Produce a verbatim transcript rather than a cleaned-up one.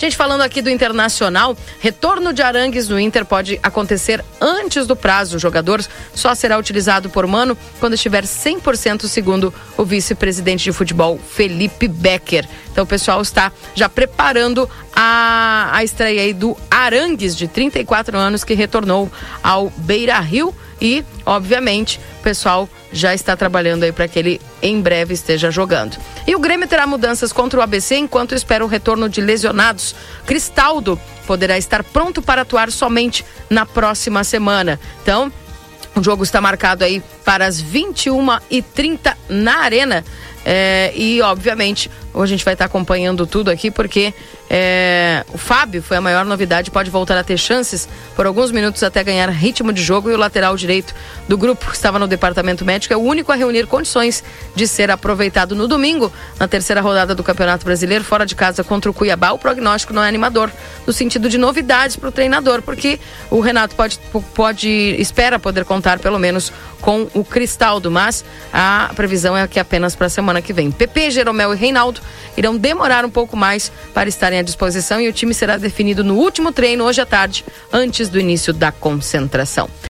Gente, falando aqui do Internacional, retorno de Arangues no Inter pode acontecer antes do prazo. O jogador só será utilizado por Mano quando estiver cem por cento, segundo o vice-presidente de futebol, Felipe Becker. Então o pessoal está já preparando a, a estreia aí do Arangues, de trinta e quatro anos, que retornou ao Beira-Rio. E, obviamente, o pessoal já está trabalhando aí para que ele em breve esteja jogando. E o Grêmio terá mudanças contra o A B C enquanto espera o retorno de lesionados. Cristaldo poderá estar pronto para atuar somente na próxima semana. Então, o jogo está marcado aí para as vinte e uma e trinta na Arena. É, e, obviamente, a gente vai estar acompanhando tudo aqui, porque é, o Fábio foi a maior novidade, pode voltar a ter chances por alguns minutos até ganhar ritmo de jogo, e o lateral direito do grupo, que estava no departamento médico, é o único a reunir condições de ser aproveitado no domingo, na terceira rodada do Campeonato Brasileiro, fora de casa contra o Cuiabá. O prognóstico não é animador, no sentido de novidades para o treinador, porque o Renato pode, pode, espera poder contar pelo menos com o Cristaldo, mas a previsão é que apenas para a semana que vem. Pepe, Jeromel e Reinaldo irão demorar um pouco mais para estarem à disposição, e o time será definido no último treino hoje à tarde, antes do início da concentração.